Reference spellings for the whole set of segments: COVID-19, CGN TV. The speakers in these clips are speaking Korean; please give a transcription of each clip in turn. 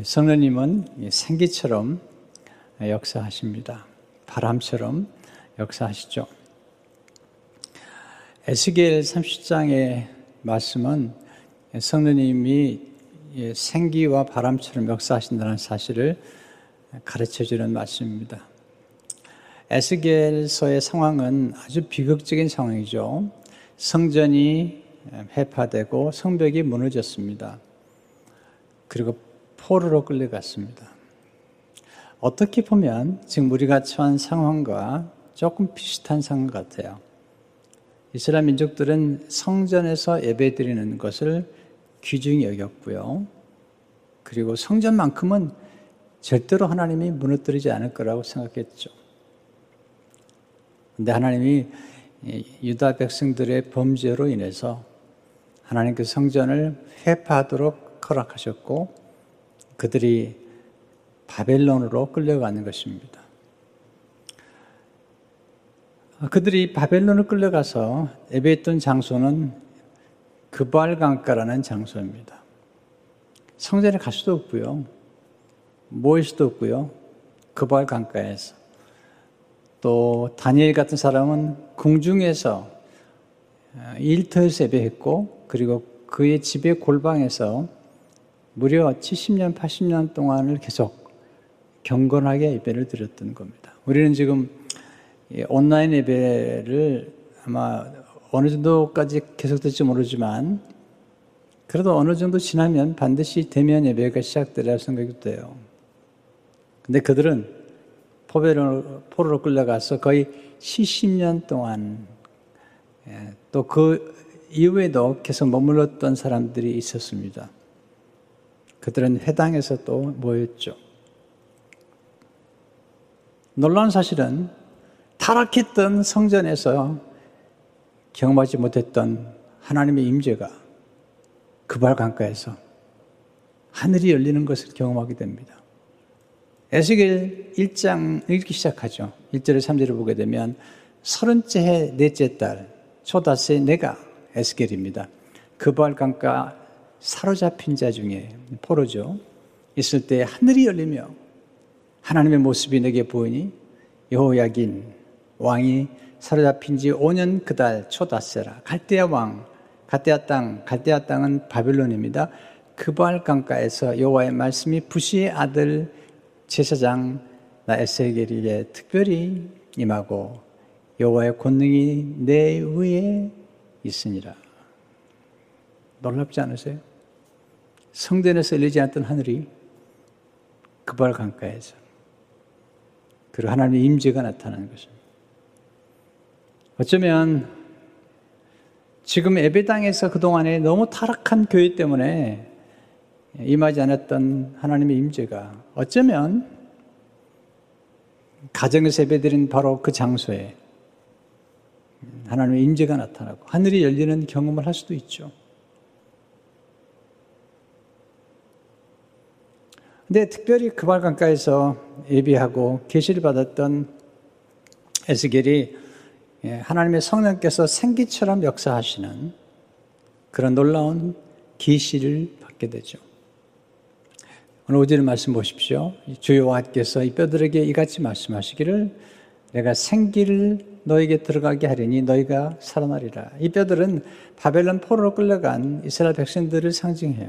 성령님은 생기처럼 역사하십니다. 바람처럼 역사하시죠. 에스겔 30장의 말씀은 성령님이 생기와 바람처럼 역사하신다는 사실을 가르쳐주는 말씀입니다. 에스겔서의 상황은 아주 비극적인 상황이죠. 성전이 해파되고 성벽이 무너졌습니다. 그리고 포로로 끌려갔습니다. 어떻게 보면 지금 우리가 처한 상황과 조금 비슷한 상황 같아요. 이스라엘 민족들은 성전에서 예배드리는 것을 귀중히 여겼고요. 그리고 성전만큼은 절대로 하나님이 무너뜨리지 않을 거라고 생각했죠. 그런데 하나님이 유다 백성들의 범죄로 인해서 하나님께서 성전을 회파하도록 허락하셨고 그들이 바벨론으로 끌려가는 것입니다. 그들이 바벨론을 끌려가서 예배했던 장소는 그발강가라는 장소입니다. 성전에 갈 수도 없고요. 모일 수도 없고요. 그발강가에서. 또 다니엘 같은 사람은 궁중에서 일터에서 예배했고 그리고 그의 집의 골방에서 무려 70년, 80년 동안을 계속 경건하게 예배를 드렸던 겁니다. 우리는 지금 온라인 예배를 아마 어느 정도까지 계속될지 모르지만 그래도 어느 정도 지나면 반드시 대면 예배가 시작되리라 생각이 돼요. 근데 그들은 포로로 끌려가서 거의 70년 동안 또 그 이후에도 계속 머물렀던 사람들이 있었습니다. 그들은 회당에서 또 모였죠. 놀라운 사실은 타락했던 성전에서 경험하지 못했던 하나님의 임재가 그발 강가에서 하늘이 열리는 것을 경험하게 됩니다. 에스겔 1장 읽기 시작하죠. 1절에 3절을 보게 되면 30째 해 넷째 달 초닷새 내가 에스겔입니다. 그발 강가 사로잡힌 자 중에 포로죠. 있을 때 하늘이 열리며 하나님의 모습이 내게 보이니 여호야긴 왕이 사로잡힌 지 5년 그달 초닷새라. 갈대아 왕, 갈대아 땅, 갈대아 땅은 바벨론입니다. 그발 강가에서 여호와의 말씀이 부시의 아들 제사장 나 에스겔에게 특별히 임하고 여호와의 권능이 내 위에 있으니라. 놀랍지 않으세요? 성전에서 열리지 않았던 하늘이 그발 강가에서 그리고 하나님의 임재가 나타나는 것입니다. 어쩌면 지금 예배당에서 그동안에 너무 타락한 교회 때문에 임하지 않았던 하나님의 임재가 어쩌면 가정에서 예배드린 바로 그 장소에 하나님의 임재가 나타나고 하늘이 열리는 경험을 할 수도 있죠. 근데 특별히 그발 강가에서 예배하고 계시를 받았던 에스겔이 하나님의 성령께서 생기처럼 역사하시는 그런 놀라운 계시를 받게 되죠. 오늘 오전의 말씀 보십시오. 주여 여호와께서 이 뼈들에게 이같이 말씀하시기를 내가 생기를 너에게 들어가게 하리니 너희가 살아나리라. 이 뼈들은 바벨론 포로로 끌려간 이스라엘 백성들을 상징해요.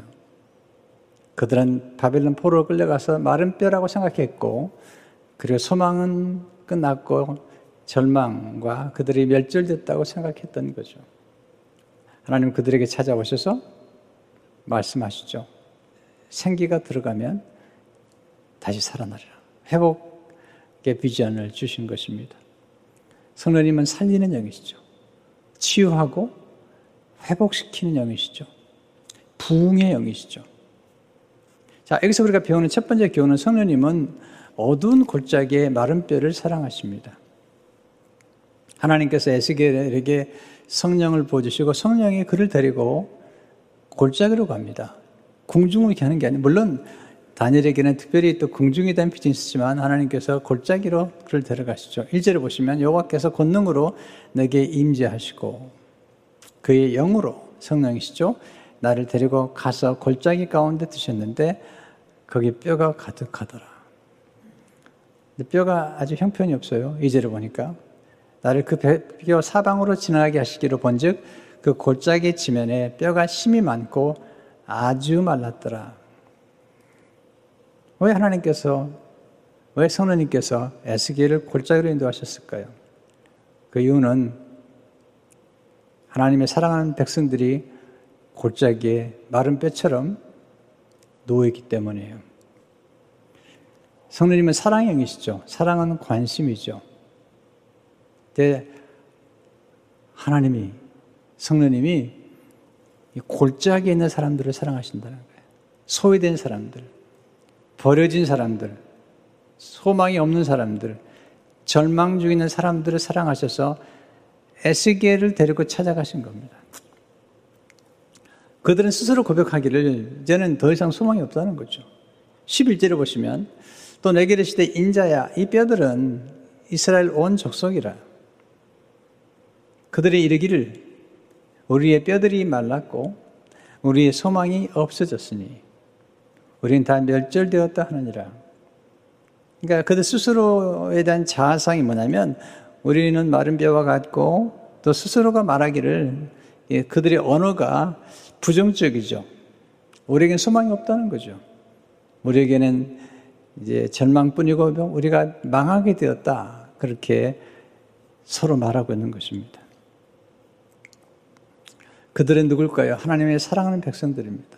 그들은 바벨론 포로로 끌려가서 마른 뼈라고 생각했고 그리고 소망은 끝났고 절망과 그들이 멸절됐다고 생각했던 거죠. 하나님 그들에게 찾아오셔서 말씀하시죠. 생기가 들어가면 다시 살아나리라. 회복의 비전을 주신 것입니다. 성령님은 살리는 영이시죠. 치유하고 회복시키는 영이시죠. 부흥의 영이시죠. 자, 여기서 우리가 배우는 첫 번째 교훈은 성령님은 어두운 골짜기의 마른 뼈를 사랑하십니다. 하나님께서 에스겔에게 성령을 보여주시고 성령이 그를 데리고 골짜기로 갑니다. 공중으로 가는 게 아니에요. 물론 다니엘에게는 특별히 또 공중에 대한 비전이 있었지만 하나님께서 골짜기로 그를 데려가시죠. 1절을 보시면 여호와께서 권능으로 내게 임재하시고 그의 영으로 성령이시죠. 나를 데리고 가서 골짜기 가운데 두셨는데 거기에 뼈가 가득하더라. 근데 뼈가 아주 형편이 없어요. 이제를 보니까 나를 그 뼈 사방으로 지나가게 하시기로 본즉 그 골짜기 지면에 뼈가 심이 많고 아주 말랐더라. 왜 하나님께서, 왜 성령님께서 에스겔을 골짜기로 인도하셨을까요? 그 이유는 하나님의 사랑하는 백성들이 골짜기에 마른 뼈처럼 놓여있기 때문이에요. 성령님은 사랑의 영이시죠. 사랑은 관심이죠. 그런데 하나님이, 성령님이 이 골짜기에 있는 사람들을 사랑하신다는 거예요. 소외된 사람들, 버려진 사람들, 소망이 없는 사람들, 절망 중에 있는 사람들을 사랑하셔서 에스겔을 데리고 찾아가신 겁니다. 그들은 스스로 고백하기를 이제는 더 이상 소망이 없다는 거죠. 11절을 보시면 또 내게 이르시되 인자야 이 뼈들은 이스라엘 온 족속이라. 그들이 이르기를 우리의 뼈들이 말랐고 우리의 소망이 없어졌으니 우리는 다 멸절되었다 하느니라. 그러니까 그들 스스로에 대한 자아상이 뭐냐면 우리는 마른 뼈와 같고 또 스스로가 말하기를 그들의 언어가 부정적이죠. 우리에게는 소망이 없다는 거죠. 우리에게는 이제 절망뿐이고 우리가 망하게 되었다. 그렇게 서로 말하고 있는 것입니다. 그들은 누굴까요? 하나님의 사랑하는 백성들입니다.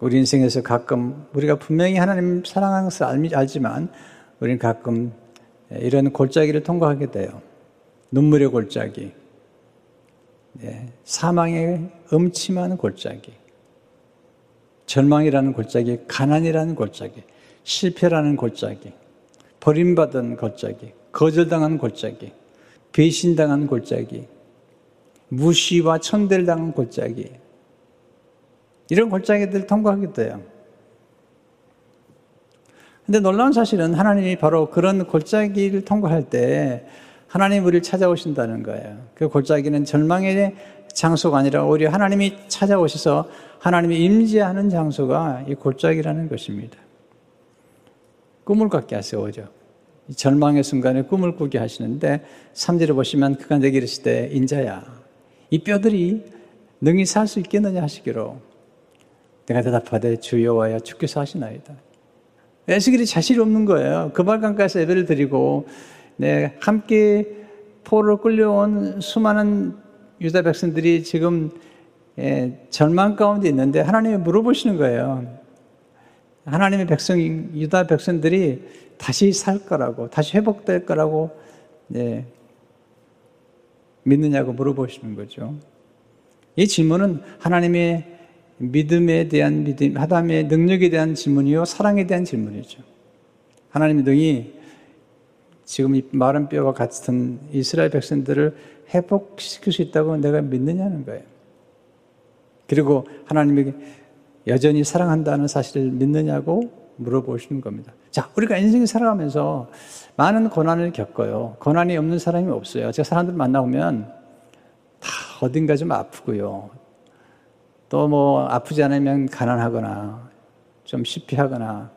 우리 인생에서 가끔 우리가 분명히 하나님 사랑하는 것을 알지만 우리는 가끔 이런 골짜기를 통과하게 돼요. 눈물의 골짜기, 사망의 음침한 골짜기, 절망이라는 골짜기, 가난이라는 골짜기, 실패라는 골짜기, 버림받은 골짜기, 거절당한 골짜기, 배신당한 골짜기, 무시와 천대를 당한 골짜기, 이런 골짜기들을 통과하게 돼요. 근데 놀라운 사실은 하나님이 바로 그런 골짜기를 통과할 때 하나님 우리를 찾아오신다는 거예요. 그 골짜기는 절망의 장소가 아니라 오히려 하나님이 찾아오셔서 하나님이 임재하는 장소가 이 골짜기라는 것입니다. 꿈을 갖게 하세요. 오죠. 이 절망의 순간에 꿈을 꾸게 하시는데 3절을 보시면 그가 내게 이르시되 인자야 이 뼈들이 능히 살 수 있겠느냐 하시기로 내가 대답하되 주여와야 주께서 하시나이다. 에스겔이 자신이 없는 거예요. 그발강가에서 예배를 드리고 함께 포로로 끌려온 수많은 유다 백성들이 지금 절망 가운데 있는데 하나님이 물어보시는 거예요. 하나님의 백성, 유다 백성들이 다시 살 거라고, 다시 회복될 거라고 믿느냐고 물어보시는 거죠. 이 질문은 하나님의 믿음에 대한 믿음, 하나님의 능력에 대한 질문이요 사랑에 대한 질문이죠. 하나님의 능이 지금 이 마른 뼈와 같은 이스라엘 백성들을 회복시킬 수 있다고 내가 믿느냐는 거예요. 그리고 하나님에게 여전히 사랑한다는 사실을 믿느냐고 물어보시는 겁니다. 자, 우리가 인생을 살아가면서 많은 고난을 겪어요. 고난이 없는 사람이 없어요. 제가 사람들 만나보면 다 어딘가 좀 아프고요. 또 뭐 아프지 않으면 가난하거나 좀 실패하거나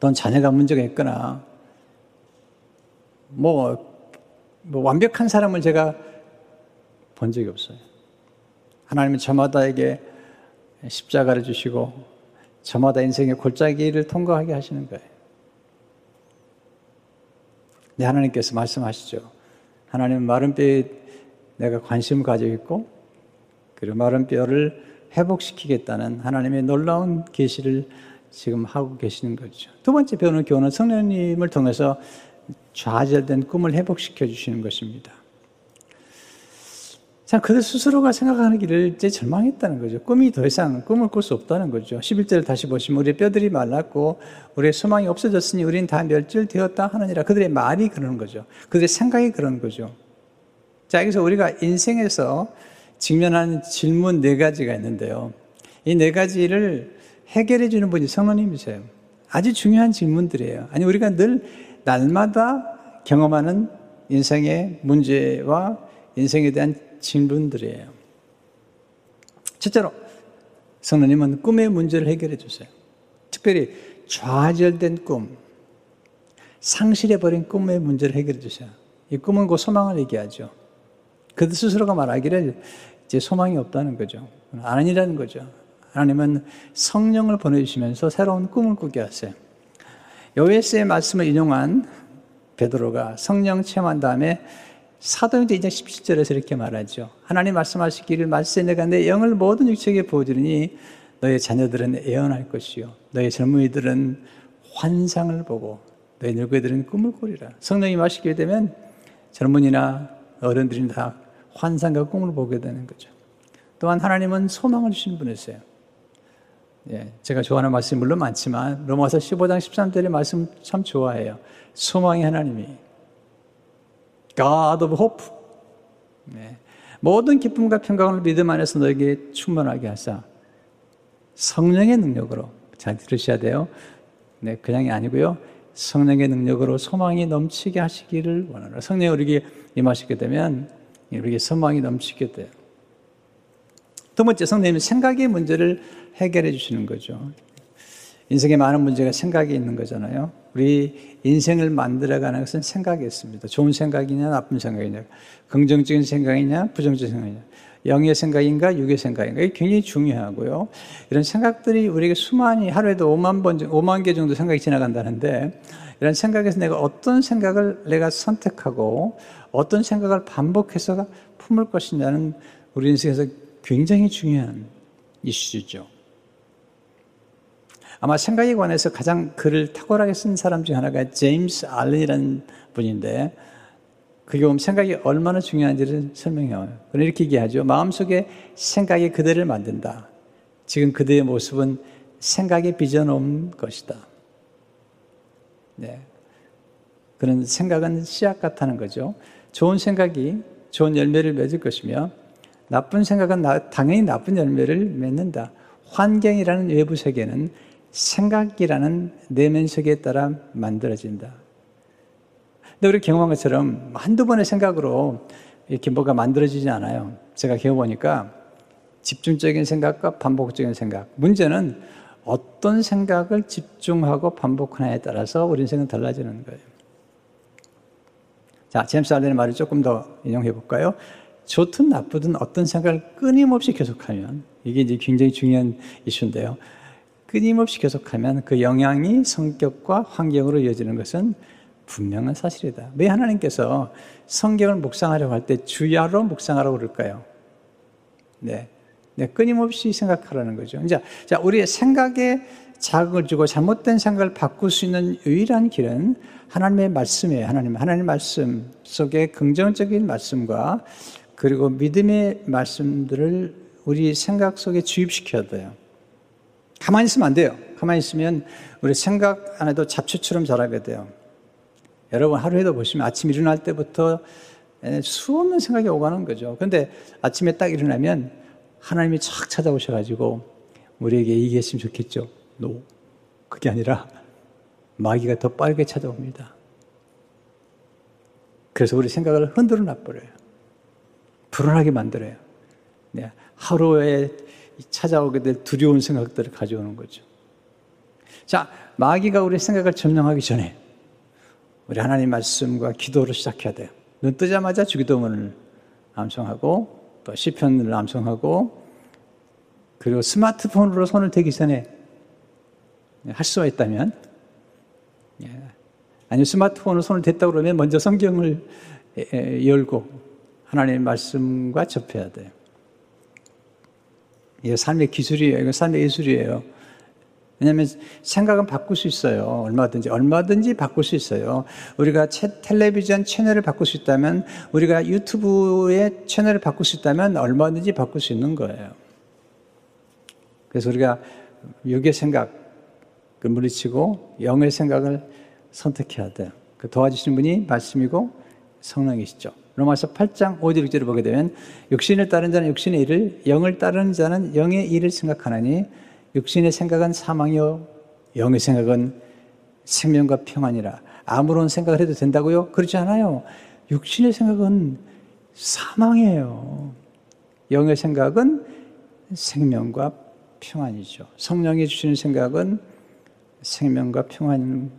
또는 자녀가 문제가 있거나 뭐 완벽한 사람을 제가 본 적이 없어요. 하나님은 저마다에게 십자가를 주시고 저마다 인생의 골짜기를 통과하게 하시는 거예요. 네, 하나님께서 말씀하시죠. 하나님은 마른 뼈에 내가 관심을 가지고 있고 그리고 마른 뼈를 회복시키겠다는 하나님의 놀라운 계시를 지금 하고 계시는 거죠. 두 번째 배우는 교훈은 성령님을 통해서 좌절된 꿈을 회복시켜 주시는 것입니다. 자, 그들 스스로가 생각하는 길을 이제 절망했다는 거죠. 꿈이 더 이상 꿈을 꿀 수 없다는 거죠. 11절을 다시 보시면 우리의 뼈들이 말랐고 우리의 소망이 없어졌으니 우린 다 멸절되었다 하느니라. 그들의 말이 그러는 거죠. 그들의 생각이 그러는 거죠. 자, 여기서 우리가 인생에서 직면한 질문 4가지가 있는데요. 이 4가지를 해결해 주는 분이 성령님이세요. 아주 중요한 질문들이에요. 아니, 우리가 늘 날마다 경험하는 인생의 문제와 인생에 대한 질문들이에요. 첫째로 성령님은 꿈의 문제를 해결해 주세요. 특별히 좌절된 꿈, 상실해버린 꿈의 문제를 해결해 주세요. 이 꿈은 곧 소망을 얘기하죠. 그들 스스로가 말하기를 이제 소망이 없다는 거죠. 아니라는 거죠. 하나님은 성령을 보내주시면서 새로운 꿈을 꾸게 하세요. 요에스의 말씀을 인용한 베드로가 성령 체험한 다음에 사도행전 2장 17절에서 이렇게 말하죠. 하나님 말씀하시기를 말세에 내가 내 영을 모든 육체에게 보여주리니 너의 자녀들은 예언할 것이요 너의 젊은이들은 환상을 보고 너의 늙은이들은 꿈을 꾸리라. 성령이 마시게 되면 젊은이나 어른들이 다 환상과 꿈을 보게 되는 거죠. 또한 하나님은 소망을 주신 분이세요. 예, 제가 좋아하는 말씀이 물론 많지만 로마서 15장 13절의 말씀 참 좋아해요. 소망의 하나님이 God of hope. 예, 모든 기쁨과 평강을 믿음 안에서 너에게 충만하게 하사 성령의 능력으로, 잘 들으셔야 돼요. 네, 그냥이 아니고요. 성령의 능력으로 소망이 넘치게 하시기를 원하노라. 성령이 우리에게 임하시게 되면 우리에게 소망이 넘치게 돼요. 두 번째, 성령님은 생각의 문제를 해결해 주시는 거죠. 인생에 많은 문제가 생각에 있는 거잖아요. 우리 인생을 만들어가는 것은 생각이 있습니다. 좋은 생각이냐 나쁜 생각이냐, 긍정적인 생각이냐 부정적인 생각이냐, 영의 생각인가 육의 생각인가, 이게 굉장히 중요하고요. 이런 생각들이 우리에게 수많이, 하루에도 5만 개 정도 생각이 지나간다는데, 이런 생각에서 내가 어떤 생각을 내가 선택하고 어떤 생각을 반복해서 품을 것이냐는 우리 인생에서 굉장히 중요한 이슈죠. 아마 생각에 관해서 가장 글을 탁월하게 쓴 사람 중 하나가 제임스 알렌이라는 분인데, 그게 보면 생각이 얼마나 중요한지를 설명해요. 그는 이렇게 얘기하죠. 마음속에 생각이 그대를 만든다. 지금 그대의 모습은 생각에 빚어놓은 것이다. 네, 그런 생각은 씨앗 같다는 거죠. 좋은 생각이 좋은 열매를 맺을 것이며 나쁜 생각은 당연히 나쁜 열매를 맺는다. 환경이라는 외부 세계는 생각이라는 내면 세계에 따라 만들어진다. 근데 우리 경험한 것처럼 한두 번의 생각으로 이렇게 뭐가 만들어지지 않아요. 제가 겪어보니까 집중적인 생각과 반복적인 생각. 문제는 어떤 생각을 집중하고 반복하느냐에 따라서 우리 인생은 달라지는 거예요. 자, 제임스 알렌의 말을 조금 더 인용해 볼까요? 좋든 나쁘든 어떤 생각을 끊임없이 계속하면, 이게 이제 굉장히 중요한 이슈인데요. 끊임없이 계속하면 그 영향이 성격과 환경으로 이어지는 것은 분명한 사실이다. 왜 하나님께서 성경을 묵상하려고 할 때 주야로 묵상하라고 그럴까요? 네, 끊임없이 생각하라는 거죠. 이제 자, 우리의 생각에 자극을 주고 잘못된 생각을 바꿀 수 있는 유일한 길은 하나님의 말씀이에요. 하나님의 말씀 속에 긍정적인 말씀과 그리고 믿음의 말씀들을 우리 생각 속에 주입시켜야 돼요. 가만히 있으면 안 돼요. 가만히 있으면 우리 생각 안 해도 잡초처럼 자라게 돼요. 여러분 하루에도 보시면 아침 일어날 때부터 수없는 생각이 오가는 거죠. 그런데 아침에 딱 일어나면 하나님이 착 찾아오셔가지고 우리에게 얘기했으면 좋겠죠. No. 그게 아니라 마귀가 더 빠르게 찾아옵니다. 그래서 우리 생각을 흔들어 놔버려요. 불안하게 만들어요. 네, 하루에 찾아오게 될 두려운 생각들을 가져오는 거죠. 자, 마귀가 우리 생각을 점령하기 전에 우리 하나님 말씀과 기도로 시작해야 돼요. 눈 뜨자마자 주기도문을 암송하고 또 시편을 암송하고, 그리고 스마트폰으로 손을 대기 전에 할 수가 있다면, 아니면 스마트폰으로 손을 댔다고 그러면 먼저 성경을 열고 하나님의 말씀과 접해야 돼요. 이게 삶의 기술이에요. 이거 삶의 예술이에요. 왜냐하면 생각은 바꿀 수 있어요. 얼마든지 바꿀 수 있어요. 우리가 텔레비전 채널을 바꿀 수 있다면, 우리가 유튜브의 채널을 바꿀 수 있다면 얼마든지 바꿀 수 있는 거예요. 그래서 우리가 육의 생각을 물리치고 영의 생각을 선택해야 돼요. 그 도와주신 분이 말씀이고 성령이시죠. 로마서 8장 5절 6절을 보게 되면, 육신을 따르는 자는 육신의 일을, 영을 따르는 자는 영의 일을 생각하나니 육신의 생각은 사망이요 영의 생각은 생명과 평안이라. 아무런 생각을 해도 된다고요? 그렇지 않아요. 육신의 생각은 사망이에요. 영의 생각은 생명과 평안이죠. 성령이 주시는 생각은 생명과 평안인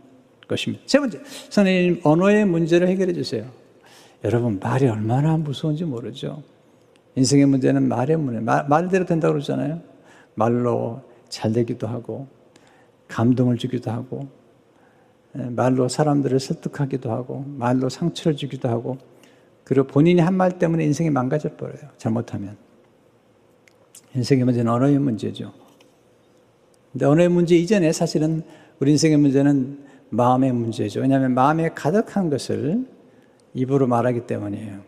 것입니다. 세 번째, 성령님 언어의 문제를 해결해 주세요. 여러분, 말이 얼마나 무서운지 모르죠. 인생의 문제는 말의 문제. 말대로 된다고 그러잖아요. 말로 잘 되기도 하고, 감동을 주기도 하고, 말로 사람들을 설득하기도 하고, 말로 상처를 주기도 하고, 그리고 본인이 한 말 때문에 인생이 망가져버려요. 잘못하면. 인생의 문제는 언어의 문제죠. 근데 언어의 문제 이전에 사실은 우리 인생의 문제는 마음의 문제죠. 왜냐하면 마음에 가득한 것을 입으로 말하기 때문이에요.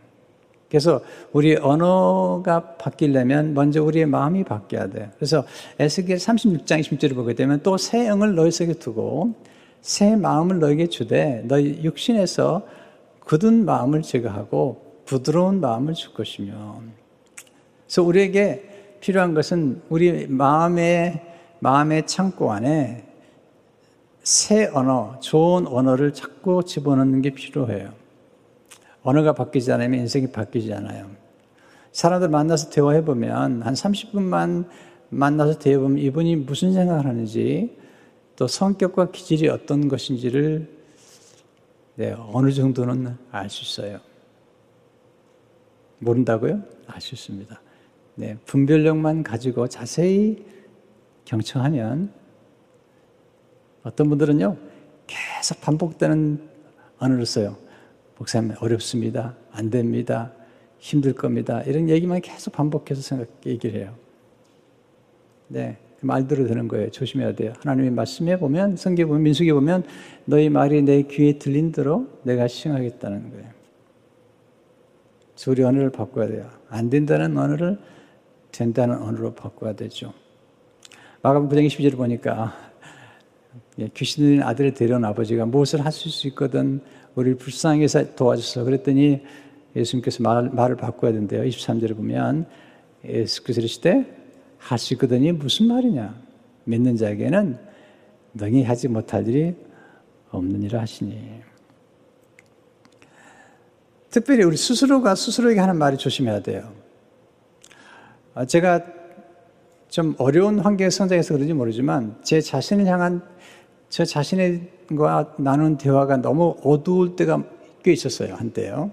그래서 우리 언어가 바뀌려면 먼저 우리의 마음이 바뀌어야 돼요. 그래서 에스겔 36장 20절을 보게 되면 또 새 영을 너희 속에 두고 새 마음을 너희에게 주되 너희 육신에서 굳은 마음을 제거하고 부드러운 마음을 줄 것이며. 그래서 우리에게 필요한 것은 우리 마음의 창고 안에 새 언어, 좋은 언어를 자꾸 집어넣는 게 필요해요. 언어가 바뀌지 않으면 인생이 바뀌지 않아요. 사람들 만나서 대화해보면 한 30분만 만나서 대화해보면 이분이 무슨 생각을 하는지 또 성격과 기질이 어떤 것인지를 어느 정도는 알 수 있어요. 모른다고요? 알 수 있습니다. 네, 분별력만 가지고 자세히 경청하면 어떤 분들은요 계속 반복되는 언어를 써요. 목사님 어렵습니다. 안 됩니다. 힘들 겁니다. 이런 얘기만 계속 반복해서 얘기를 해요. 네, 말대로 되는 거예요. 조심해야 돼요. 하나님의 말씀에 보면 성경에 보면 민수기에 보면 너희 말이 내 귀에 들린대로 내가 시행하겠다는 거예요. 우리 언어를 바꿔야 돼요. 안 된다는 언어를 된다는 언어로 바꿔야 되죠. 마가복음 9장 22절을 보니까 귀신 들린 아들을 데려온 아버지가 무엇을 하실 수 있거든 우리를 불쌍히 해서 도와주소서. 그랬더니 예수님께서 말을 바꿔야 된대요. 23절을 보면 예수께서 이르시되 하시거든이 무슨 말이냐. 믿는 자에게는 능히 하지 못할 일이 없는 일을 하시니. 특별히 우리 스스로가 스스로에게 하는 말을 조심해야 돼요. 제가 좀 어려운 환경에서 성장해서 그런지 모르지만 제 자신을 향한 저 자신과 나눈 대화가 너무 어두울 때가 꽤 있었어요. 한때요.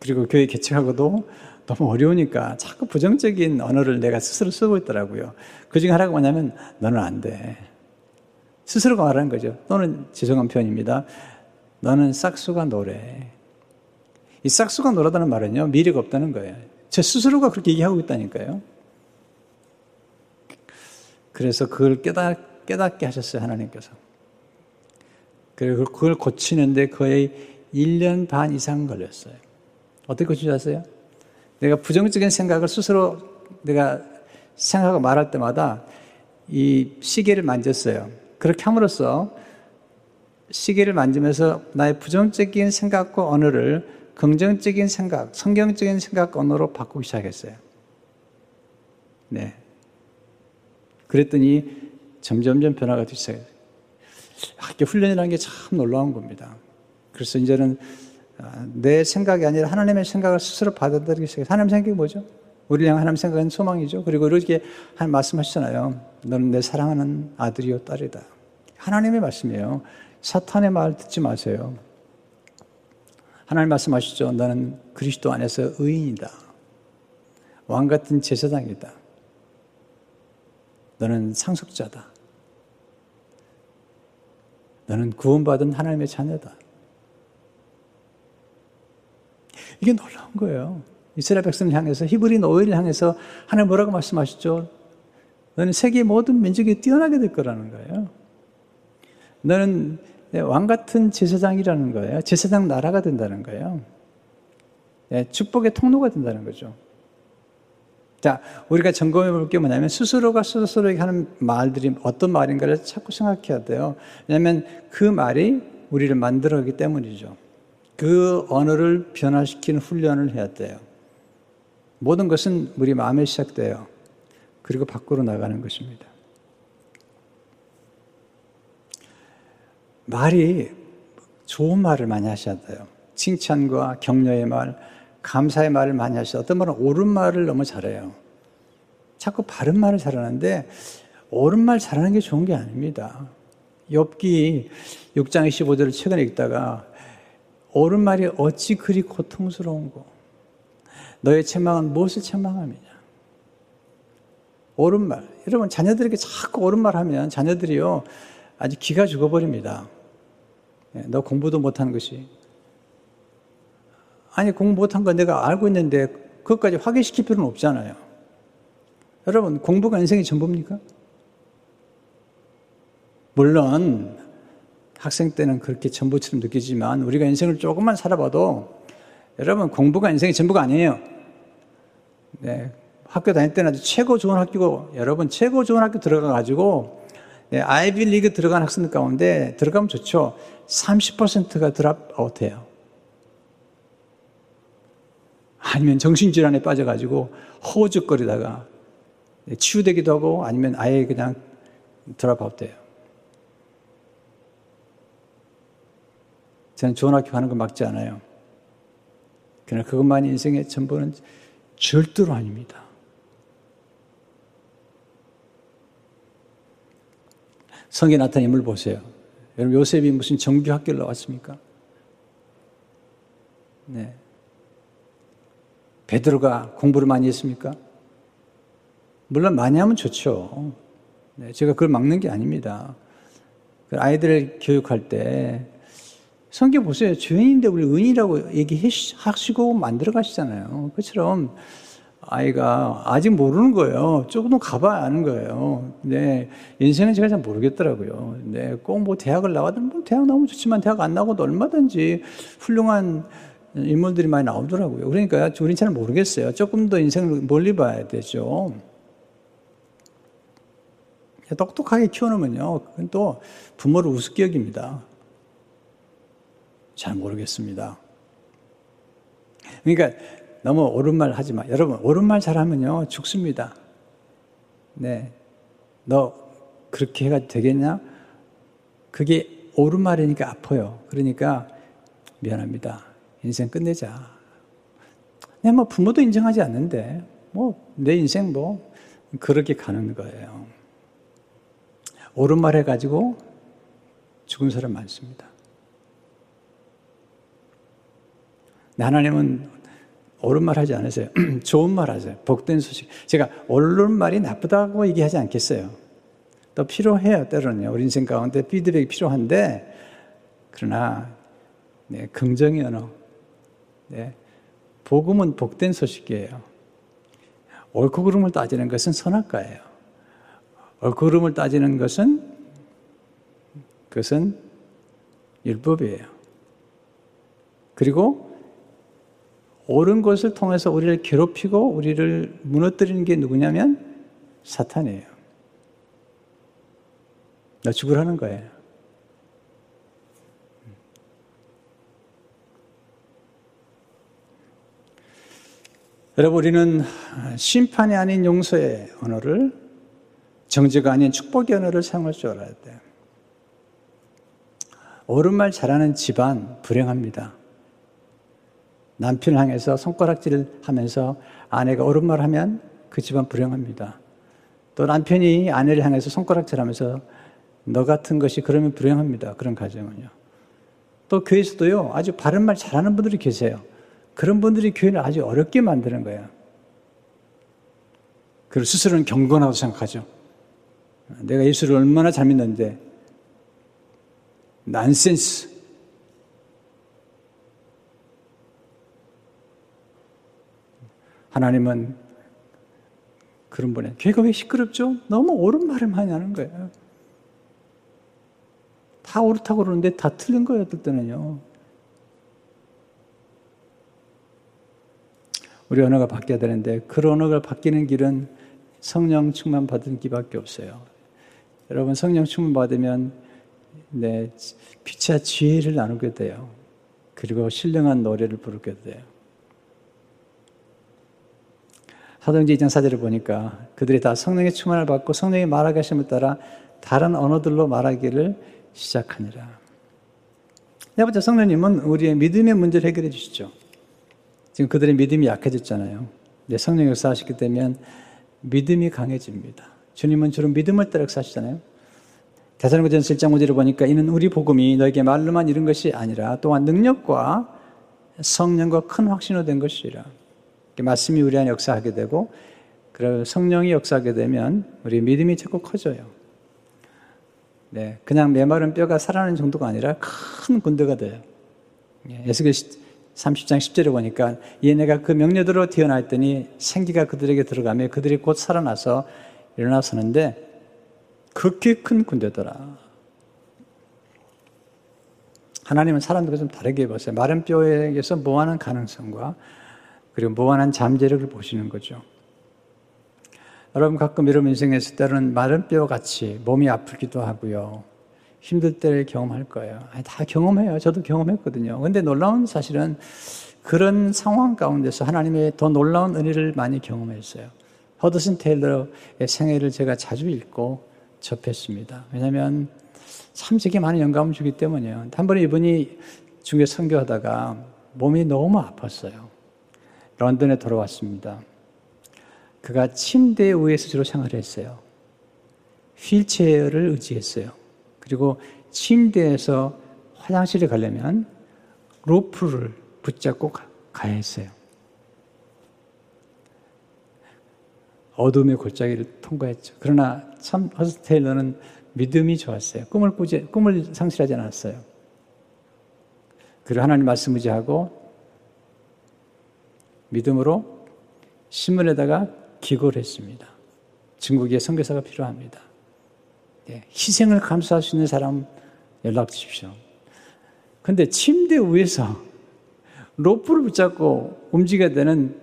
그리고 교회 개척하고도 너무 어려우니까 자꾸 부정적인 언어를 내가 스스로 쓰고 있더라고요. 그중에 하나가 뭐냐면 너는 안 돼. 스스로가 말하는 거죠. 또는 죄송한 표현입니다. 너는 싹수가 노래. 이 싹수가 노라다는 말은요. 미래가 없다는 거예요. 제 스스로가 그렇게 얘기하고 있다니까요. 그래서 그걸 깨닫게 하셨어요. 하나님께서. 그리고 그걸 고치는데 거의 1년 반 이상 걸렸어요. 어떻게 고치셨어요? 내가 부정적인 생각을 스스로 내가 생각하고 말할 때마다 이 시계를 만졌어요. 그렇게 함으로써 시계를 만지면서 나의 부정적인 생각과 언어를 긍정적인 생각, 성경적인 생각 언어로 바꾸기 시작했어요. 네. 그랬더니 점점점 변화가 되기 시작해요. 이게 훈련이라는 게 참 놀라운 겁니다. 그래서 이제는 내 생각이 아니라 하나님의 생각을 스스로 받아들이기 시작해요. 하나님의 생각이 뭐죠? 우리를 향한 하나님의 생각은 소망이죠. 그리고 이렇게 한 말씀하시잖아요. 너는 내 사랑하는 아들이요 딸이다. 하나님의 말씀이에요. 사탄의 말 듣지 마세요. 하나님 말씀하시죠. 너는 그리스도 안에서 의인이다. 왕 같은 제사장이다. 너는 상속자다. 너는 구원받은 하나님의 자녀다. 이게 놀라운 거예요. 이스라엘 백성을 향해서 히브리 노예를 향해서 하나님 뭐라고 말씀하시죠? 너는 세계 모든 민족이 뛰어나게 될 거라는 거예요. 너는 왕 같은 제사장이라는 거예요. 제사장 나라가 된다는 거예요. 축복의 통로가 된다는 거죠. 자, 우리가 점검해 볼 게 뭐냐면 스스로가 스스로에게 하는 말들이 어떤 말인가를 자꾸 생각해야 돼요. 왜냐하면 그 말이 우리를 만들어가기 때문이죠. 그 언어를 변화시키는 훈련을 해야 돼요. 모든 것은 우리 마음에 시작돼요. 그리고 밖으로 나가는 것입니다. 말이 좋은 말을 많이 하셔야 돼요. 칭찬과 격려의 말, 감사의 말을 많이 하셔야 돼요. 어떤 말은 옳은 말을 너무 잘해요. 자꾸 바른 말을 잘하는데 옳은 말 잘하는 게 좋은 게 아닙니다. 욥기 6장 15절을 최근에 읽다가 옳은 말이 어찌 그리 고통스러운고 너의 책망은 무엇을 책망함이냐. 옳은 말. 여러분 자녀들에게 자꾸 옳은 말 하면 자녀들이요 아주 기가 죽어버립니다. 너 공부도 못한 것이. 아니 공부 못한 건 내가 알고 있는데 그것까지 확인시킬 필요는 없잖아요. 여러분 공부가 인생의 전부입니까? 물론 학생 때는 그렇게 전부처럼 느끼지만 우리가 인생을 조금만 살아봐도 여러분 공부가 인생의 전부가 아니에요. 네, 학교 다닐 때는 아주 최고 좋은 학교고 여러분 최고 좋은 학교 들어가가지고 네, 아이비리그 들어간 학생들 가운데 들어가면 좋죠. 30%가 드랍아웃해요. 아니면 정신질환에 빠져가지고 허우적거리다가 치유되기도 하고 아니면 아예 그냥 드랍아웃돼요. 저는 좋은 학교 가는 거 막지 않아요. 그러나 그것만이 인생의 전부는 절대로 아닙니다. 성경에 나타난 인물 보세요. 여러분 요셉이 무슨 정규 학교를 나왔습니까? 네. 베드로가 공부를 많이 했습니까? 물론 많이 하면 좋죠. 네, 제가 그걸 막는 게 아닙니다. 아이들을 교육할 때 성경 보세요. 죄인인데 우리 의인이라고 얘기하시고 만들어 가시잖아요. 그처럼 아이가 아직 모르는 거예요. 조금 더 가봐야 아는 거예요. 네, 인생은 제가 잘 모르겠더라고요. 네, 꼭 뭐 대학을 나와든 뭐 대학 나오면 좋지만 대학 안 나와도 얼마든지 훌륭한 인물들이 많이 나오더라고요. 그러니까 우린 잘 모르겠어요. 조금 더 인생을 멀리 봐야 되죠. 똑똑하게 키워놓으면요. 그건 또 부모를 우습게 여깁니다. 잘 모르겠습니다. 그러니까 너무 옳은 말 하지 마. 여러분 옳은 말 잘하면요. 죽습니다. 네, 너 그렇게 해가지고 되겠냐? 그게 옳은 말이니까 아파요. 그러니까 미안합니다. 인생 끝내자. 네, 뭐 부모도 인정하지 않는데 뭐 내 인생 뭐 그렇게 가는 거예요. 옳은 말 해가지고 죽은 사람 많습니다. 하나님은 옳은 말 하지 않으세요. 좋은 말 하세요. 복된 소식. 제가 옳은 말이 나쁘다고 얘기하지 않겠어요. 또 필요해요. 때로는요. 우리 인생 가운데 피드백이 필요한데 그러나 네, 긍정의 언어. 네, 복음은 복된 소식이에요. 옳고 그름을 따지는 것은 선악과예요. 옳고 그름을 따지는 것은 그것은 율법이에요. 그리고 옳은 것을 통해서 우리를 괴롭히고 우리를 무너뜨리는 게 누구냐면 사탄이에요. 나 죽으라는 거예요. 여러분 우리는 심판이 아닌 용서의 언어를 정죄가 아닌 축복의 언어를 사용할 줄 알아야 돼요. 옳은 말 잘하는 집안 불행합니다. 남편을 향해서 손가락질을 하면서 아내가 옳은 말 하면 그 집안 불행합니다. 또 남편이 아내를 향해서 손가락질하면서 너 같은 것이 그러면 불행합니다. 그런 가정은요. 또 교회에서도요 아주 바른 말 잘하는 분들이 계세요. 그런 분들이 교회를 아주 어렵게 만드는 거예요. 그리고 스스로는 경건하다고 생각하죠. 내가 예수를 얼마나 잘 믿는데 난센스. 하나님은 그런 분에 교회가 왜 시끄럽죠? 너무 옳은 말을 많이 하는 거예요. 다 옳다고 그러는데 다 틀린 거예요. 어떨 때는요. 우리 언어가 바뀌어야 되는데 그런 언어가 바뀌는 길은 성령 충만 받은 길밖에 없어요. 여러분 성령 충만 받으면 네, 빛과 지혜를 나누게 돼요. 그리고 신령한 노래를 부르게 돼요. 사도행전 2장 4절을 보니까 그들이 다 성령의 충만을 받고 성령이 말하게 하심을 따라 다른 언어들로 말하기를 시작하니라. 아버지 성령님은 우리의 믿음의 문제를 해결해 주시죠. 지금 그들의 믿음이 약해졌잖아요. 성령 역사하시기 때문에 믿음이 강해집니다. 주님은 주로 믿음을 따라 역사하시잖아요. 데살로니가전서 1장 5절을 보니까 이는 우리 복음이 너에게 말로만 이른 것이 아니라 또한 능력과 성령과 큰 확신으로 된 것이라. 말씀이 우리 안에 역사하게 되고 그리고 성령이 역사하게 되면 우리 믿음이 자꾸 커져요. 네, 그냥 메마른 뼈가 살아나는 정도가 아니라 큰 군대가 돼요. 에스겔 30장 10절에 보니까 얘네가 그 명령대로 뛰어났더니 생기가 그들에게 들어가며 그들이 곧 살아나서 일어나서는데 극히 큰 군대더라. 하나님은 사람들과 좀 다르게 보세요. 마른 뼈에게서 무한한 가능성과 그리고 무한한 잠재력을 보시는 거죠. 여러분 가끔 여러분 인생에서 때로는 마른 뼈같이 몸이 아프기도 하고요. 힘들 때를 경험할 거예요. 다 경험해요. 저도 경험했거든요. 그런데 놀라운 사실은 그런 상황 가운데서 하나님의 더 놀라운 은혜를 많이 경험했어요. 허드슨 테일러의 생애를 제가 자주 읽고 접했습니다. 왜냐하면 참 제게 많은 영감을 주기 때문이에요. 한 번에 이분이 중국에 선교하다가 몸이 너무 아팠어요. 런던에 돌아왔습니다. 그가 침대 위에서 주로 생활을 했어요. 휠체어를 의지했어요. 그리고 침대에서 화장실에 가려면 로프를 붙잡고 가야 했어요. 어둠의 골짜기를 통과했죠. 그러나 참 허드슨 테일러는 믿음이 좋았어요. 꿈을 상실하지 않았어요. 그리고 하나님 말씀 의지하고 믿음으로 신문에다가 기고를 했습니다. 중국에 선교사가 필요합니다. 네, 희생을 감수할 수 있는 사람 연락 주십시오. 그런데 침대 위에서 로프를 붙잡고 움직여야 되는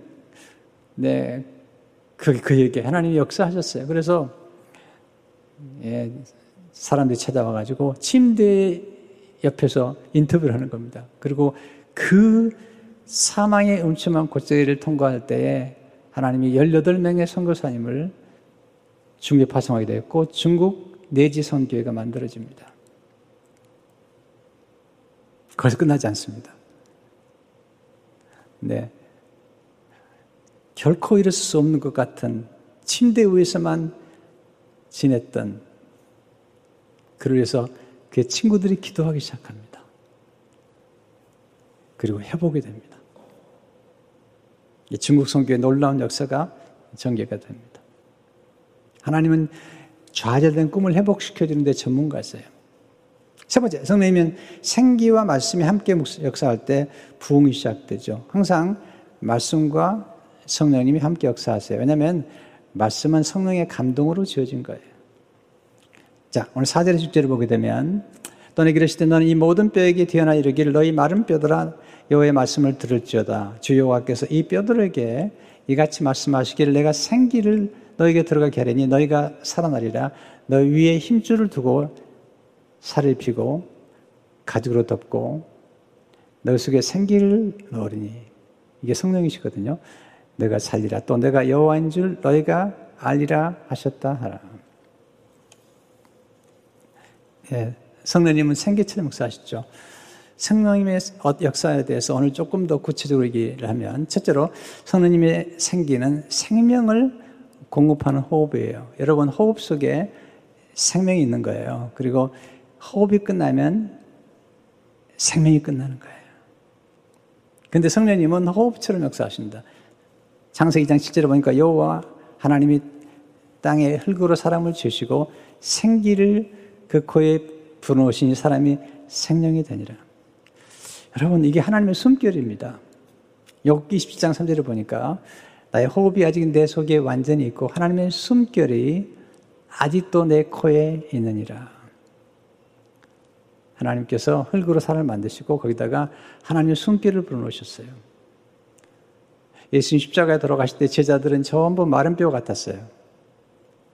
네, 그에게 하나님이 역사하셨어요. 그래서 예, 사람들이 찾아와가지고 침대 옆에서 인터뷰를 하는 겁니다. 그리고 그 사망의 음침한 골짜기를 통과할 때에 하나님이 18명의 선교사님을 중국에 파송하게 되었고 중국 내지 선교회가 만들어집니다. 거기서 끝나지 않습니다. 네. 결코 이룰 수 없는 것 같은 침대 위에서만 지냈던 그를 위해서 그의 친구들이 기도하기 시작합니다. 그리고 회복이 됩니다. 이 중국 선교의 놀라운 역사가 전개가 됩니다. 하나님은 좌절된 꿈을 회복시켜주는 데 전문가세요. 세 번째, 성령이면 생기와 말씀이 함께 역사할 때 부흥이 시작되죠. 항상 말씀과 성령님이 함께 역사하세요. 왜냐하면 말씀은 성령의 감동으로 지어진 거예요. 자, 오늘 4절의 10절을 보게 되면 또 내게 이르시되 너는 이 모든 뼈에게 뛰어나 이르기를 너희 마른 뼈들아 여호와의 말씀을 들을지어다. 주 여호와께서 이 뼈들에게 이같이 말씀하시기를 내가 생기를 너에게 들어가게 하리니 너희가 살아나리라. 너희 위에 힘줄을 두고 살을 피고 가죽으로 덮고 너희 속에 생기를 넣으리니 이게 성령이시거든요. 내가 살리라 또 내가 여호와인 줄 너희가 알리라 하셨다 하라. 예, 성령님은 생기처럼 역사하시죠. 성령님의 역사에 대해서 오늘 조금 더 구체적으로 얘기를 하면 첫째로 성령님의 생기는 생명을 공급하는 호흡이에요. 여러분 호흡 속에 생명이 있는 거예요. 그리고 호흡이 끝나면 생명이 끝나는 거예요. 근데 성령님은 호흡처럼 역사하신다. 창세기 2장 7절에 보니까 여호와 하나님이 땅의 흙으로 사람을 지으시고 생기를 그 코에 불어넣으시니 사람이 생명이 되니라. 여러분 이게 하나님의 숨결입니다. 욥기 17장 3절에 보니까 나의 호흡이 아직 내 속에 완전히 있고 하나님의 숨결이 아직도 내 코에 있느니라. 하나님께서 흙으로 사람을 만드시고 거기다가 하나님의 숨결을 불어넣으셨어요. 예수님 십자가에 돌아가실 때 제자들은 전부 마른 뼈 같았어요.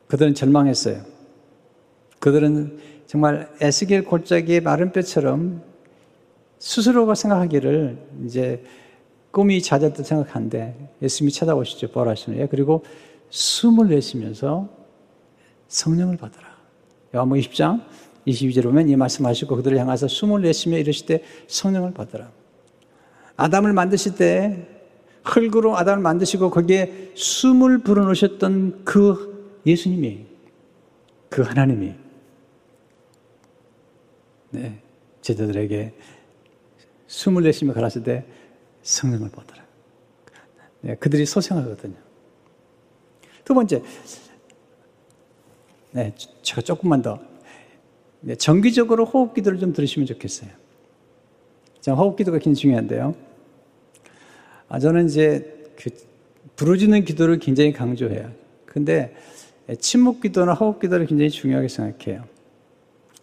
그들은 절망했어요. 그들은 정말 에스겔 골짜기의 마른 뼈처럼 스스로가 생각하기를 이제 꿈이 잦았다 생각한데 예수님이 찾아오시죠. 부활하시네요. 그리고 숨을 내쉬면서 성령을 받으라. 요한복음 20장 22절에 보면 이 말씀하시고 그들을 향해서 숨을 내쉬며 이르실 때 성령을 받으라. 아담을 만드실 때 흙으로 아담을 만드시고 거기에 숨을 불어넣으셨던 그 예수님이에요. 그 하나님이 네, 제자들에게 숨을 내쉬며 가라사대 때 성령을 받으라. 네, 그들이 소생하거든요. 두 번째, 네, 제가 조금만 더 정기적으로 호흡기도를 좀 들으시면 좋겠어요. 자, 호흡기도가 굉장히 중요한데요. 저는 이제 부르짖는 기도를 굉장히 강조해요. 근데 침묵기도나 호흡기도를 굉장히 중요하게 생각해요.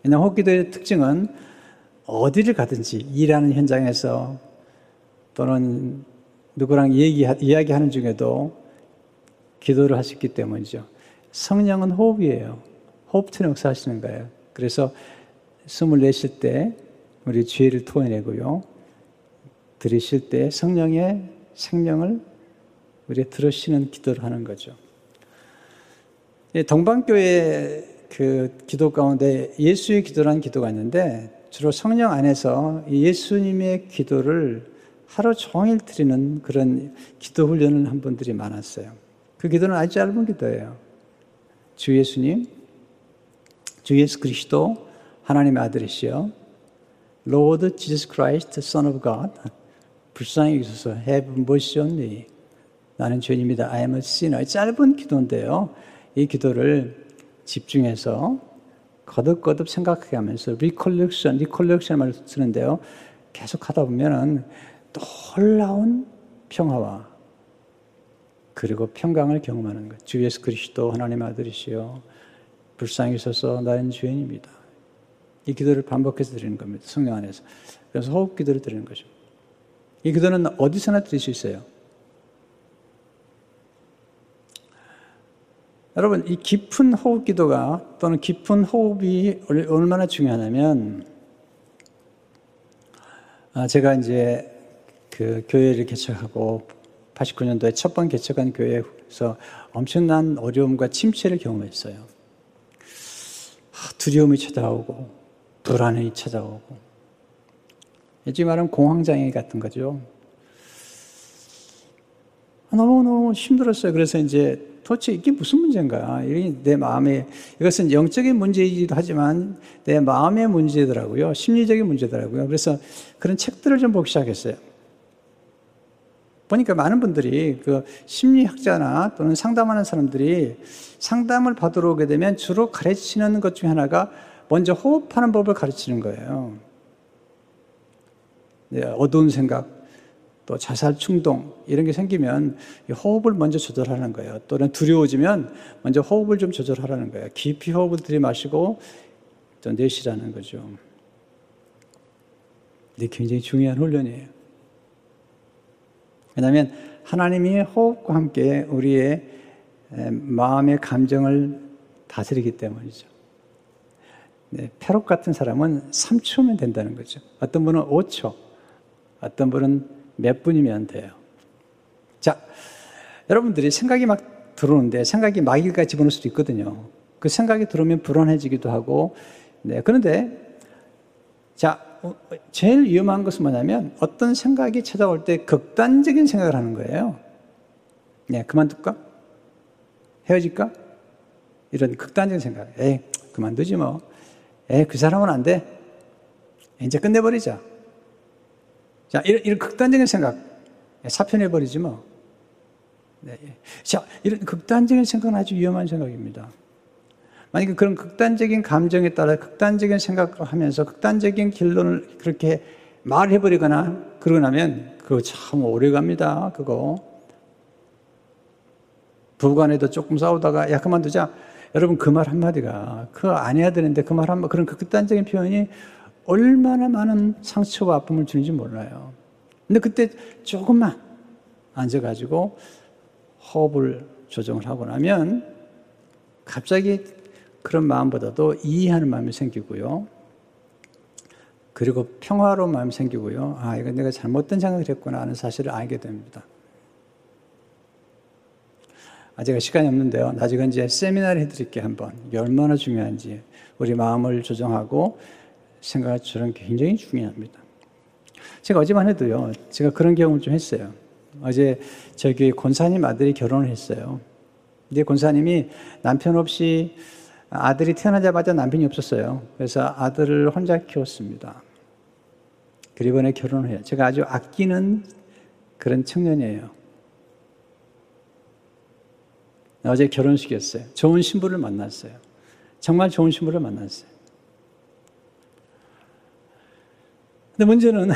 왜냐하면 호흡기도의 특징은 어디를 가든지 일하는 현장에서 또는 누구랑 이야기하는 중에도 기도를 할 수 있기 때문이죠. 성령은 호흡이에요. 호흡처럼 역사하시는 거예요. 그래서 숨을 내쉴 때 우리 죄를 토해내고요. 들이쉴 때 성령의 생명을 우리 들으시는 기도를 하는 거죠. 동방교회 그 기도 가운데 예수의 기도라는 기도가 있는데 주로 성령 안에서 예수님의 기도를 하루 종일 드리는 그런 기도 훈련을 한 분들이 많았어요. 그 기도는 아주 짧은 기도예요. 주 예수님, 주 예수 그리스도 하나님의 아들이시여 Lord Jesus Christ, Son of God, 불쌍히 여기소서, have mercy on me. 나는 죄인입니다. I am a sinner. 짧은 기도인데요. 이 기도를 집중해서 거듭거듭 생각하게 하면서 recollection을 말로 쓰는데요. 계속 하다 보면은 놀라운 평화와 그리고 평강을 경험하는 것. 주 예수 그리스도 하나님의 아들이시여 불쌍히 여기소서, 나는 죄인입니다. 이 기도를 반복해서 드리는 겁니다. 성령 안에서. 그래서 호흡 기도를 드리는 거죠. 이 기도는 어디서나 드릴 수 있어요. 여러분, 이 깊은 호흡 기도가 또는 깊은 호흡이 얼마나 중요하냐면, 제가 이제 그 교회를 개척하고 89년도에 첫 번 개척한 교회에서 엄청난 어려움과 침체를 경험했어요. 두려움이 찾아오고 불안이 찾아오고 예전에 말하면 공황장애 같은 거죠. 너무너무 힘들었어요. 그래서 이제 도대체 이게 무슨 문제인가, 이게 내 마음에, 이것은 영적인 문제이기도 하지만 내 마음의 문제더라고요. 심리적인 문제더라고요. 그래서 그런 책들을 좀 보기 시작했어요. 보니까 많은 분들이 그 심리학자나 또는 상담하는 사람들이 상담을 받으러 오게 되면 주로 가르치는 것 중에 하나가 먼저 호흡하는 법을 가르치는 거예요. 어두운 생각, 또 자살 충동 이런 게 생기면 호흡을 먼저 조절하는 거예요. 또는 두려워지면 먼저 호흡을 좀 조절하라는 거예요. 깊이 호흡을 들이마시고 또 내쉬라는 거죠. 이게 굉장히 중요한 훈련이에요. 왜냐하면 하나님이 호흡과 함께 우리의 마음의 감정을 다스리기 때문이죠. 네, 패럿 같은 사람은 3초면 된다는 거죠. 어떤 분은 5초, 어떤 분은 몇 분이면 돼요. 자, 여러분들이 생각이 막 들어오는데 생각이 마귀가 집어넣을 수도 있거든요. 그 생각이 들어오면 불안해지기도 하고, 네, 그런데 자, 제일 위험한 것은 뭐냐면 어떤 생각이 찾아올 때 극단적인 생각을 하는 거예요. 네, 그만둘까? 헤어질까? 이런 극단적인 생각. 에이, 그만두지 뭐. 에이, 그 사람은 안 돼. 이제 끝내버리자. 자, 이런 극단적인 생각. 사표내버리지 뭐. 네. 자, 이런 극단적인 생각은 아주 위험한 생각입니다. 만약에 그런 극단적인 감정에 따라 극단적인 생각을 하면서 극단적인 결론을 그렇게 말해버리거나 그러고 나면 그거 참 오래 갑니다. 그거 부부간에도 조금 싸우다가 야 그만두자. 여러분 그 말 한마디가 그거 안 해야 되는데 그 말 한마디, 그런 극단적인 표현이 얼마나 많은 상처와 아픔을 주는지 몰라요. 근데 그때 조금만 앉아가지고 호흡을 조정을 하고 나면 갑자기 그런 마음보다도 이해하는 마음이 생기고요. 그리고 평화로운 마음이 생기고요. 아, 이건 내가 잘못된 생각을 했구나 하는 사실을 알게 됩니다. 제가 시간이 없는데요. 나중에 이제 세미나를 해드릴게요. 한번. 이게 얼마나 중요한지. 우리 마음을 조정하고 생각할 줄은 굉장히 중요합니다. 제가 어제만 해도요. 제가 그런 경험을 좀 했어요. 어제 저기 권사님 아들이 결혼을 했어요. 근데 권사님이 남편 없이 아들이 태어나자마자 남편이 없었어요. 그래서 아들을 혼자 키웠습니다. 그리고 이번에 결혼을 해요. 제가 아주 아끼는 그런 청년이에요. 어제 결혼식이었어요. 좋은 신부를 만났어요. 정말 좋은 신부를 만났어요. 근데 문제는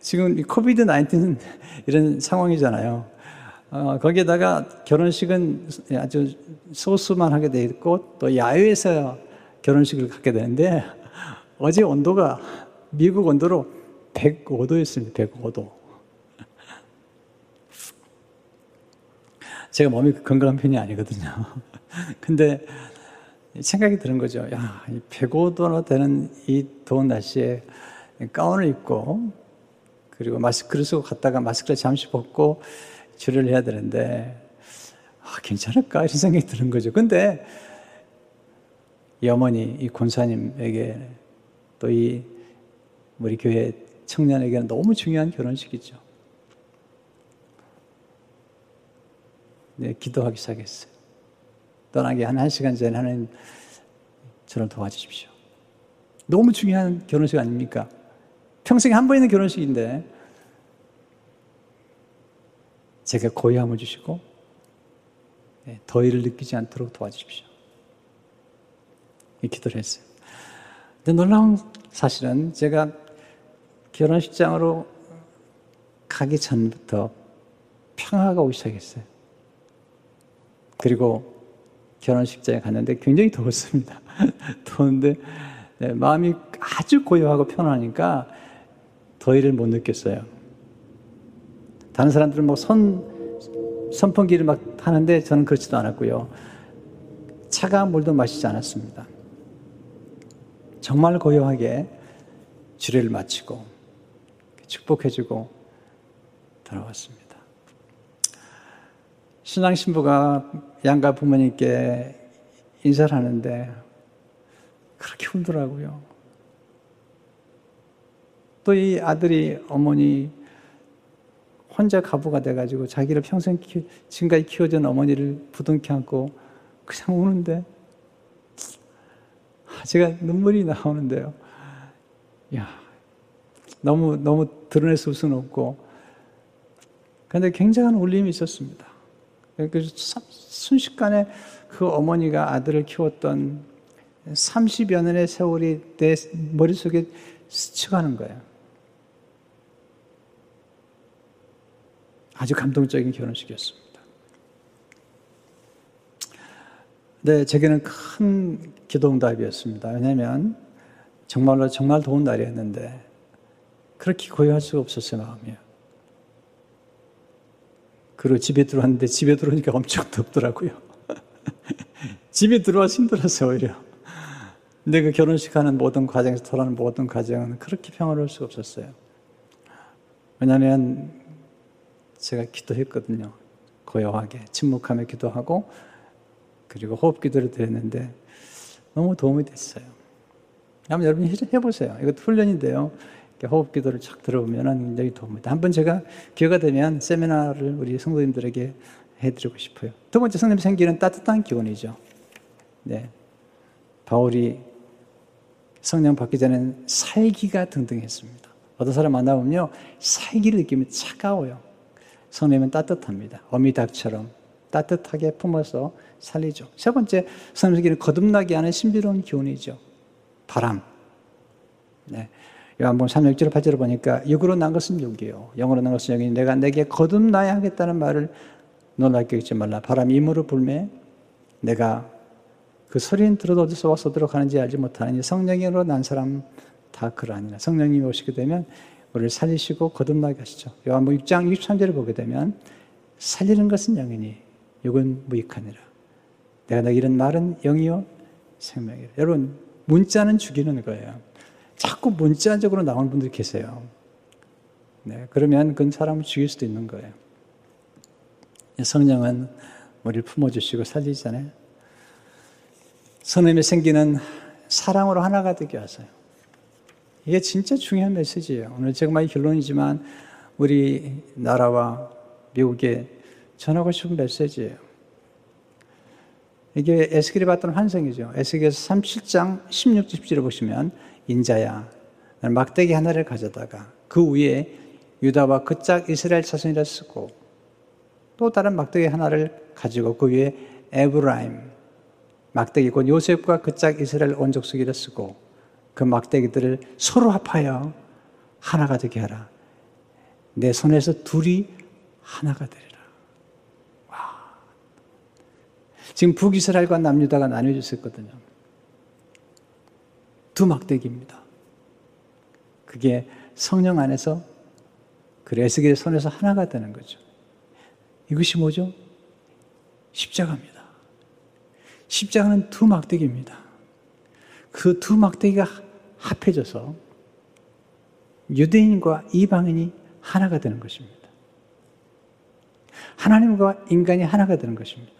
지금 COVID-19 이런 상황이잖아요. 거기에다가 결혼식은 아주 소수만 하게 돼 있고 또 야외에서 결혼식을 갖게 되는데 어제 온도가 미국 온도로 105도였습니다. 105도. 제가 몸이 건강한 편이 아니거든요. 근데 생각이 드는 거죠. 야, 105도나 되는 이 더운 날씨에 가운을 입고 그리고 마스크를 쓰고 갔다가 마스크를 잠시 벗고 치료를 해야 되는데 아, 괜찮을까? 이런 생각이 드는 거죠. 근데 이 어머니, 이 권사님에게 또 이 우리 교회 청년에게는 너무 중요한 결혼식이죠. 네, 기도하기 시작했어요. 떠나기 한 1시간 전에 하나님 저를 도와주십시오. 너무 중요한 결혼식 아닙니까? 평생에 한 번 있는 결혼식인데 제가 고요함을 주시고 더위를 느끼지 않도록 도와주십시오. 이 기도를 했어요. 근데 놀라운 사실은 제가 결혼식장으로 가기 전부터 평화가 오기 시작했어요. 그리고 결혼식장에 갔는데 굉장히 더웠습니다. 더운데 마음이 아주 고요하고 편안하니까 더위를 못 느꼈어요. 다른 사람들은 뭐 선풍기를 막 하는데 저는 그렇지도 않았고요. 차가운 물도 마시지 않았습니다. 정말 고요하게 주례를 마치고 축복해주고 돌아왔습니다. 신랑 신부가 양가 부모님께 인사를 하는데 그렇게 울더라고요. 또 이 아들이 어머니 혼자 가부가 돼가지고 자기를 평생 지금까지 키워준 어머니를 부둥켜 안고 그냥 우는데 제가 눈물이 나오는데요. 야, 너무 드러내서 울 수는 없고 그런데 굉장한 울림이 있었습니다. 순식간에 그 어머니가 아들을 키웠던 30여 년의 세월이 내 머릿속에 스쳐가는 거예요. 아주 감동적인 결혼식이었습니다. 네, 제게는 큰 기도응답이었습니다. 왜냐하면 정말로 정말 더운 날이었는데 그렇게 고요할 수가 없었어요, 마음이요. 그리고 집에 들어왔는데 집에 들어오니까 엄청 덥더라고요. 집에 들어와서 힘들었어요, 오히려. 근데 그 결혼식 하는 모든 과정에서 돌아가는 모든 과정은 그렇게 평화로울 수가 없었어요. 왜냐하면 제가 기도했거든요. 고요하게 침묵하며 기도하고 그리고 호흡 기도를 드렸는데 너무 도움이 됐어요. 한번 여러분이 해보세요. 이것도 훈련인데요. 호흡 기도를 쫙 들어보면 굉장히 도움이 됩니다. 한번 제가 기회가 되면 세미나를 우리 성도님들에게 해드리고 싶어요. 두 번째 성도님 생기는 따뜻한 기운이죠. 네, 바울이 성령 받기 전에는 살기가 등등했습니다. 어떤 사람 만나보면요, 살기를 느끼면 차가워요. 성령은 따뜻합니다. 어미닭처럼 따뜻하게 품어서 살리죠. 세 번째 성령 생기는 거듭나게 하는 신비로운 기운이죠. 바람. 네. 요한복음 3장 6절 8절을 보니까 육으로 난 것은 육이요 영으로 난 것은 영이니 내가 내게 거듭나야 하겠다는 말을 놀랍게 읽지 말라. 바람이 임으로 불매 내가 그 소리는 들어도 어디서 와서 어디로 가는지 알지 못하느니 성령으로 난 사람 다 그러하니라. 성령님이 오시게 되면 우리를 살리시고 거듭나게 하시죠. 요한복음 6장 63절을 보게 되면 살리는 것은 영이니 육은 무익하니라. 내가 내게 이런 말은 영이요 생명이라. 여러분 문자는 죽이는 거예요. 자꾸 문자적으로 나오는 분들이 계세요. 네, 그러면 그 사람을 죽일 수도 있는 거예요. 성령은 우리를 품어주시고 살리잖아요. 성령의 생기는 사랑으로 하나가 되게 하세요. 이게 진짜 중요한 메시지예요. 오늘 정말 결론이지만 우리나라와 미국에 전하고 싶은 메시지예요. 이게 에스겔이 봤던 환상이죠. 에스겔서 37장 16, 17을 보시면 인자야 막대기 하나를 가져다가 그 위에 유다와 그 짝 이스라엘 자손이라 쓰고 또 다른 막대기 하나를 가지고 그 위에 에브라임 막대기 곧 요셉과 그 짝 이스라엘 온 족속이라 쓰고 그 막대기들을 서로 합하여 하나가 되게 하라. 내 손에서 둘이 하나가 되리라. 와. 지금 북이스라엘과 남유다가 나뉘어져 있었거든요. 두 막대기입니다. 그게 성령 안에서 그 에스겔의 손에서 하나가 되는 거죠. 이것이 뭐죠? 십자가입니다. 십자가는 두 막대기입니다. 그 두 막대기가 합해져서 유대인과 이방인이 하나가 되는 것입니다. 하나님과 인간이 하나가 되는 것입니다.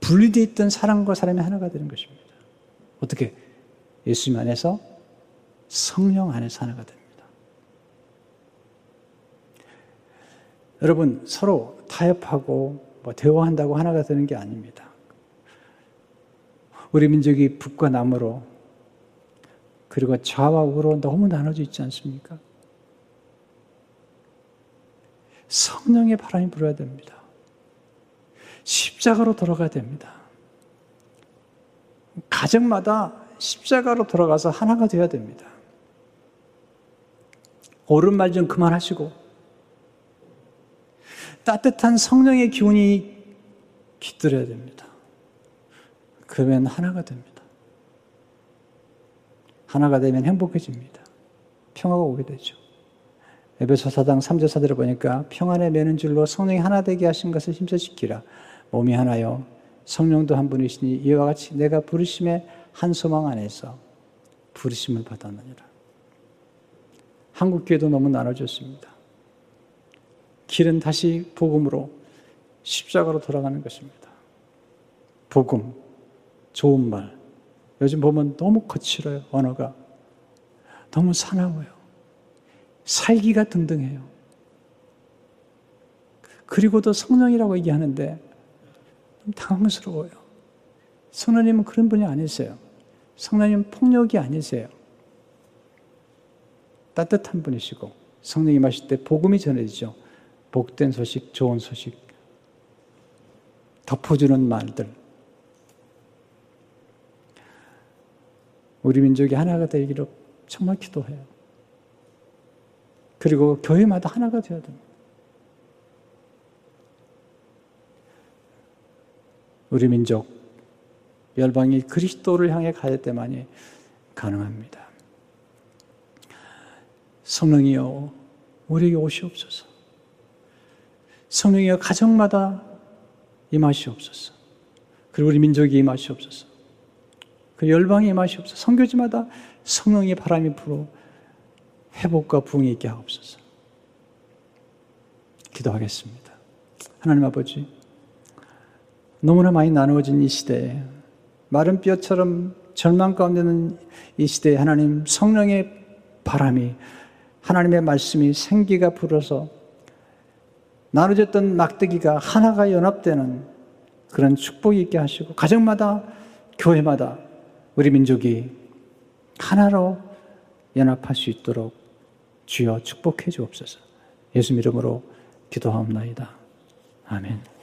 분리되어 있던 사람과 사람이 하나가 되는 것입니다. 어떻게? 예수님 안에서 성령 안에서 하나가 됩니다. 여러분, 서로 타협하고 대화한다고 하나가 되는 게 아닙니다. 우리 민족이 북과 남으로 그리고 좌와 우로 너무 나눠져 있지 않습니까? 성령의 바람이 불어야 됩니다. 십자가로 돌아가야 됩니다. 가정마다 십자가로 돌아가서 하나가 되어야 됩니다. 옳은 말 좀 그만하시고 따뜻한 성령의 기운이 깃들여야 됩니다. 그러면 하나가 됩니다. 하나가 되면 행복해집니다. 평화가 오게 되죠. 에베소 4장 3절 4절을 보니까 평안의 매는 줄로 성령이 하나 되게 하신 것을 힘써 지키라. 몸이 하나요 성령도 한 분이시니 이와 같이 내가 부르심의 한 소망 안에서 부르심을 받았느니라. 한국교회도 너무 나눠졌습니다. 길은 다시 복음으로 십자가로 돌아가는 것입니다. 복음, 좋은 말. 요즘 보면 너무 거칠어요. 언어가 너무 사나워요. 살기가 등등해요. 그리고도 성령이라고 얘기하는데 좀 당황스러워요. 성령님은 그런 분이 아니세요. 성령님은 폭력이 아니세요. 따뜻한 분이시고 성령이 마실 때 복음이 전해지죠. 복된 소식, 좋은 소식, 덮어주는 말들. 우리 민족이 하나가 되기로 정말 기도해요. 그리고 교회마다 하나가 되어야 됩니다. 우리 민족, 열방이 그리스도를 향해 가야 할 때만이 가능합니다. 성령이여, 우리에게 오시옵소서. 성령이여, 가정마다 임하시옵소서. 그리고 우리 민족이 임하시옵소서. 그리고 열방이 임하시옵소서. 선교지마다 성령의 바람이 불어 회복과 부흥이 있게 하옵소서. 기도하겠습니다. 하나님 아버지, 너무나 많이 나누어진 이 시대에 마른 뼈처럼 절망 가운데는 이 시대에 하나님 성령의 바람이 하나님의 말씀이 생기가 불어서 나누어졌던 막대기가 하나가 연합되는 그런 축복이 있게 하시고 가정마다 교회마다 우리 민족이 하나로 연합할 수 있도록 주여 축복해 주옵소서. 예수 이름으로 기도하옵나이다. 아멘.